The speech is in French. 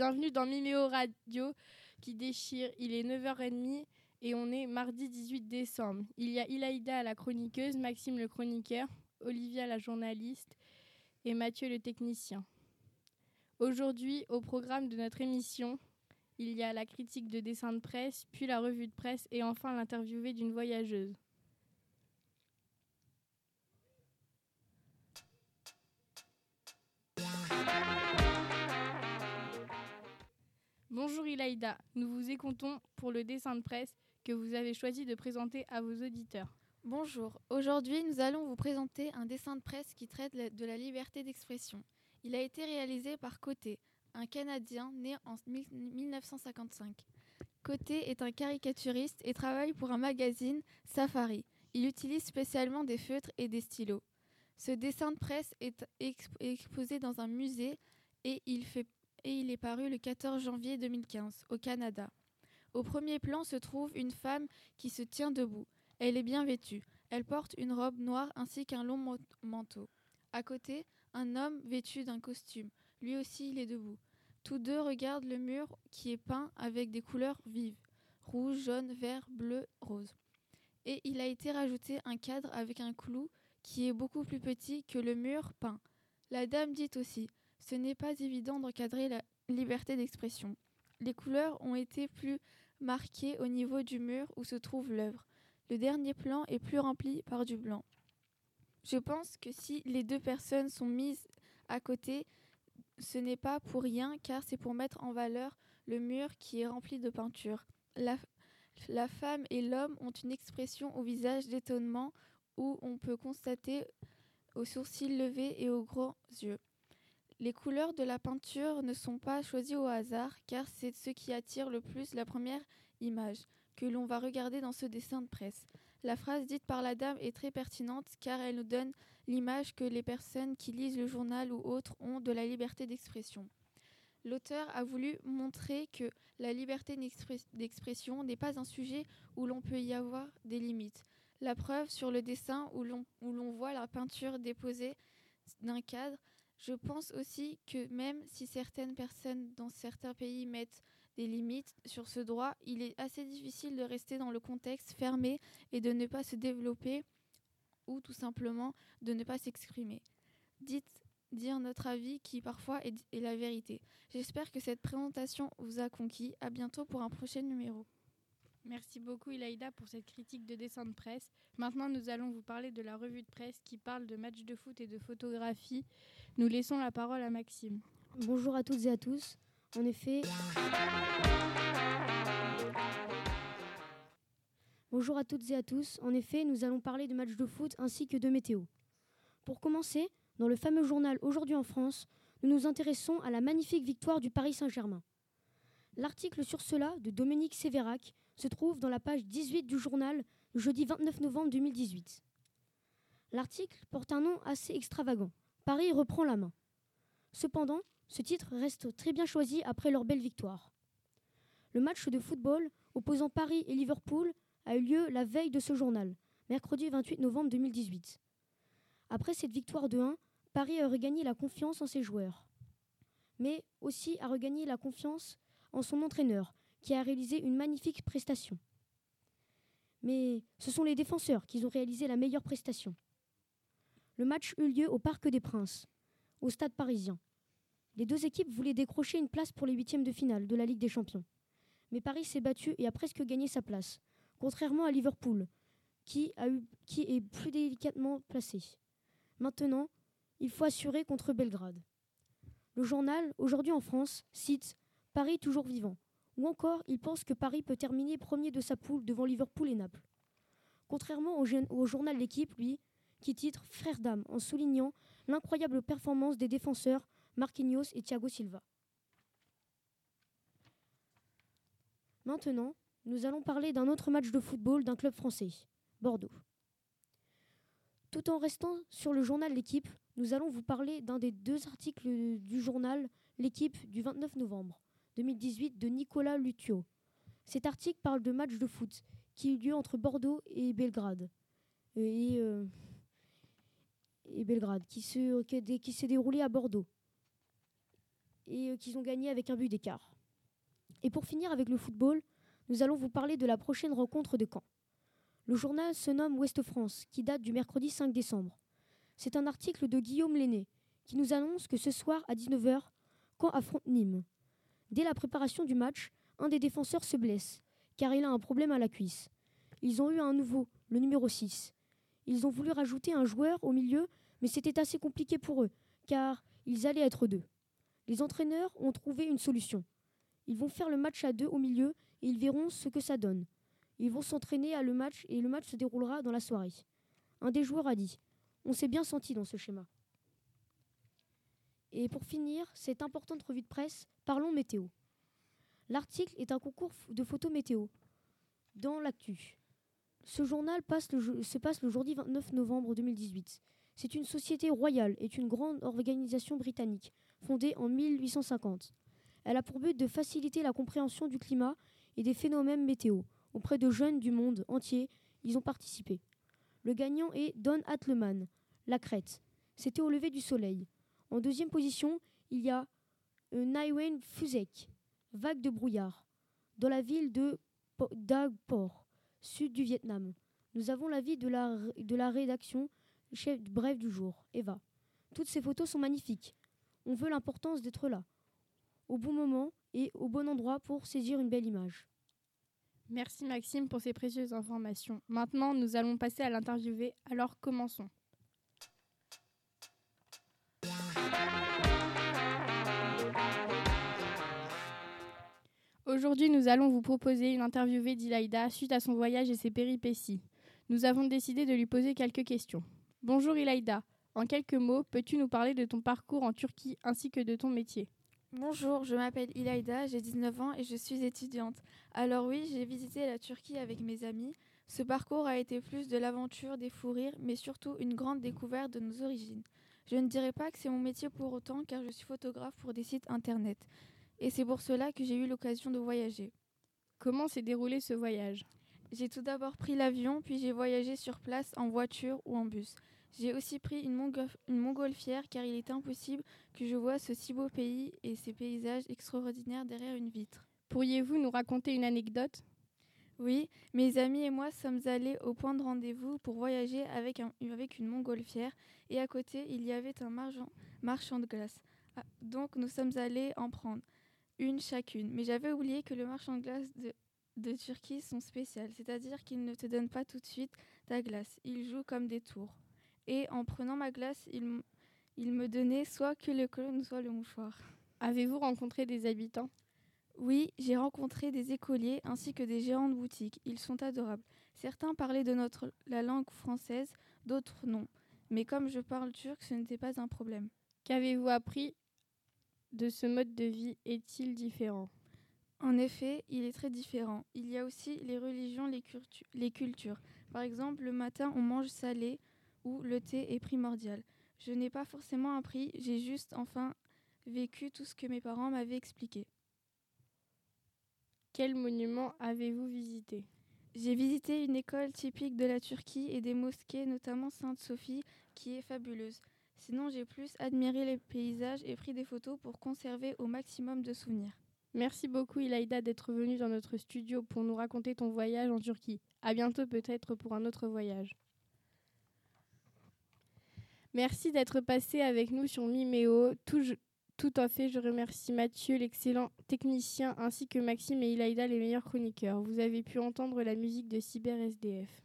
Bienvenue dans Mimeo Radio qui déchire. Il est 9h30 et on est mardi 18 décembre. Il y a Ilayda, la chroniqueuse, Maxime, le chroniqueur, Olivia, la journaliste et Mathieu, le technicien. Aujourd'hui, au programme de notre émission, il y a la critique de dessins de presse, puis la revue de presse et enfin l'interviewé d'une voyageuse. Bonjour Ilayda, nous vous écoutons pour le dessin de presse que vous avez choisi de présenter à vos auditeurs. Bonjour, aujourd'hui nous allons vous présenter un dessin de presse qui traite de la liberté d'expression. Il a été réalisé par Côté, un Canadien né en 1955. Côté est un caricaturiste et travaille pour un magazine, Safari. Il utilise spécialement des feutres et des stylos. Ce dessin de presse est exposé dans un musée et il est paru le 14 janvier 2015 au Canada. Au premier plan se trouve une femme qui se tient debout. Elle est bien vêtue. Elle porte une robe noire ainsi qu'un long manteau. À côté, un homme vêtu d'un costume. Lui aussi, il est debout. Tous deux regardent le mur qui est peint avec des couleurs vives. Rouge, jaune, vert, bleu, rose. Et il a été rajouté un cadre avec un clou qui est beaucoup plus petit que le mur peint. La dame dit aussi « Ce n'est pas évident d'encadrer la liberté d'expression. Les couleurs ont été plus marquées au niveau du mur où se trouve l'œuvre. Le dernier plan est plus rempli par du blanc. Je pense que si les deux personnes sont mises à côté, ce n'est pas pour rien car c'est pour mettre en valeur le mur qui est rempli de peinture. La femme et l'homme ont une expression au visage d'étonnement où on peut constater aux sourcils levés et aux grands yeux. Les couleurs de la peinture ne sont pas choisies au hasard car c'est ce qui attire le plus la première image que l'on va regarder dans ce dessin de presse. La phrase dite par la dame est très pertinente car elle nous donne l'image que les personnes qui lisent le journal ou autres ont de la liberté d'expression. L'auteur a voulu montrer que la liberté d'expression n'est pas un sujet où l'on peut y avoir des limites. La preuve sur le dessin où l'on voit la peinture déposée d'un cadre. Je pense aussi que même si certaines personnes dans certains pays mettent des limites sur ce droit, il est assez difficile de rester dans le contexte fermé et de ne pas se développer ou tout simplement de ne pas s'exprimer. Dire notre avis qui parfois est la vérité. J'espère que cette présentation vous a conquis. À bientôt pour un prochain numéro. Merci beaucoup Ilayda pour cette critique de dessin de presse. Maintenant, nous allons vous parler de la revue de presse qui parle de matchs de foot et de photographie. Nous laissons la parole à Maxime. Bonjour à toutes et à tous. En effet... Bonjour à toutes et à tous. En effet, nous allons parler de matchs de foot ainsi que de météo. Pour commencer, dans le fameux journal Aujourd'hui en France, nous nous intéressons à la magnifique victoire du Paris Saint-Germain. L'article sur cela de Dominique Séverac se trouve dans la page 18 du journal du jeudi 29 novembre 2018. L'article porte un nom assez extravagant. Paris reprend la main. Cependant, ce titre reste très bien choisi après leur belle victoire. Le match de football opposant Paris et Liverpool a eu lieu la veille de ce journal, mercredi 28 novembre 2018. Après cette victoire de 1, Paris a regagné la confiance en ses joueurs, mais aussi a regagné la confiance en son entraîneur, qui a réalisé une magnifique prestation. Mais ce sont les défenseurs qui ont réalisé la meilleure prestation. Le match eut lieu au Parc des Princes, au stade parisien. Les deux équipes voulaient décrocher une place pour les huitièmes de finale de la Ligue des champions. Mais Paris s'est battu et a presque gagné sa place, contrairement à Liverpool, qui est plus délicatement placé. Maintenant, il faut assurer contre Belgrade. Le journal Aujourd'hui en France cite « Paris toujours vivant » ou encore « Il pense que Paris peut terminer premier de sa poule devant Liverpool et Naples ». Contrairement au journal L'Équipe, lui, qui titre « Frères d'âme » en soulignant l'incroyable performance des défenseurs Marquinhos et Thiago Silva. Maintenant, nous allons parler d'un autre match de football d'un club français, Bordeaux. Tout en restant sur le journal L'Équipe, nous allons vous parler d'un des deux articles du journal L'Équipe du 29 novembre 2018 de Nicolas Lutio. Cet article parle de match de foot qui eut lieu entre Bordeaux et Belgrade. Et Belgrade, qui s'est déroulé à Bordeaux. et qu'ils ont gagné avec un but d'écart. Et pour finir avec le football, nous allons vous parler de la prochaine rencontre de Caen. Le journal se nomme Ouest-France, qui date du mercredi 5 décembre. C'est un article de Guillaume Léné, qui nous annonce que ce soir à 19h, Caen affronte Nîmes. Dès la préparation du match, un des défenseurs se blesse, car il a un problème à la cuisse. Ils ont eu un nouveau, le numéro 6. Ils ont voulu rajouter un joueur au milieu, mais c'était assez compliqué pour eux, car ils allaient être deux. Les entraîneurs ont trouvé une solution. Ils vont faire le match à deux au milieu et ils verront ce que ça donne. Ils vont s'entraîner à le match et le match se déroulera dans la soirée. Un des joueurs a dit « On s'est bien senti dans ce schéma ». Et pour finir, cette importante revue de presse, parlons météo. L'article est un concours de photos météo dans l'actu. Ce journal se passe le jeudi 29 novembre 2018. C'est une société royale et une grande organisation britannique, fondée en 1850. Elle a pour but de faciliter la compréhension du climat et des phénomènes météo. Auprès de jeunes du monde entier, ils ont participé. Le gagnant est Don Atleman, la Crète. C'était au lever du soleil. En deuxième position, il y a Nguyen Phuzek, vague de brouillard, dans la ville de Da Por, sud du Vietnam. Nous avons l'avis de la rédaction, chef de bref du jour, Eva. Toutes ces photos sont magnifiques. On veut l'importance d'être là, au bon moment et au bon endroit pour saisir une belle image. Merci Maxime pour ces précieuses informations. Maintenant, nous allons passer à l'interviewé, alors commençons. Aujourd'hui, nous allons vous proposer une interviewée d'Ilayda suite à son voyage et ses péripéties. Nous avons décidé de lui poser quelques questions. Bonjour Ilayda, en quelques mots, peux-tu nous parler de ton parcours en Turquie ainsi que de ton métier ? Bonjour, je m'appelle Ilayda, j'ai 19 ans et je suis étudiante. Alors oui, j'ai visité la Turquie avec mes amis. Ce parcours a été plus de l'aventure, des fous rires, mais surtout une grande découverte de nos origines. Je ne dirais pas que c'est mon métier pour autant car je suis photographe pour des sites internet. Et c'est pour cela que j'ai eu l'occasion de voyager. Comment s'est déroulé ce voyage ? J'ai tout d'abord pris l'avion, puis j'ai voyagé sur place en voiture ou en bus. J'ai aussi pris une montgolfière car il est impossible que je voie ce si beau pays et ces paysages extraordinaires derrière une vitre. Pourriez-vous nous raconter une anecdote ? Oui, mes amis et moi sommes allés au point de rendez-vous pour voyager avec une montgolfière et à côté il y avait un marchand de glace. Ah, donc nous sommes allés en prendre une chacune. Mais j'avais oublié que le marchand de glace de Turquie sont spéciales, c'est-à-dire qu'ils ne te donnent pas tout de suite ta glace. Ils jouent comme des tours. Et en prenant ma glace, ils me donnaient soit que le cône, soit le mouchoir. Avez-vous rencontré des habitants ? Oui, j'ai rencontré des écoliers ainsi que des gérants de boutiques. Ils sont adorables. Certains parlaient de la langue française, d'autres non. Mais comme je parle turc, ce n'était pas un problème. Qu'avez-vous appris ? De ce mode de vie est-il différent ? En effet, il est très différent. Il y a aussi les religions, les cultures. Par exemple, le matin, on mange salé où le thé est primordial. Je n'ai pas forcément appris, j'ai juste enfin vécu tout ce que mes parents m'avaient expliqué. Quel monument avez-vous visité ? J'ai visité une école typique de la Turquie et des mosquées, notamment Sainte-Sophie, qui est fabuleuse. Sinon, j'ai plus admiré les paysages et pris des photos pour conserver au maximum de souvenirs. Merci beaucoup Ilayda d'être venue dans notre studio pour nous raconter ton voyage en Turquie. À bientôt peut-être pour un autre voyage. Merci d'être passé avec nous sur Mimeo. Tout à fait, je remercie Mathieu, l'excellent technicien, ainsi que Maxime et Ilayda, les meilleurs chroniqueurs. Vous avez pu entendre la musique de Cyber SDF.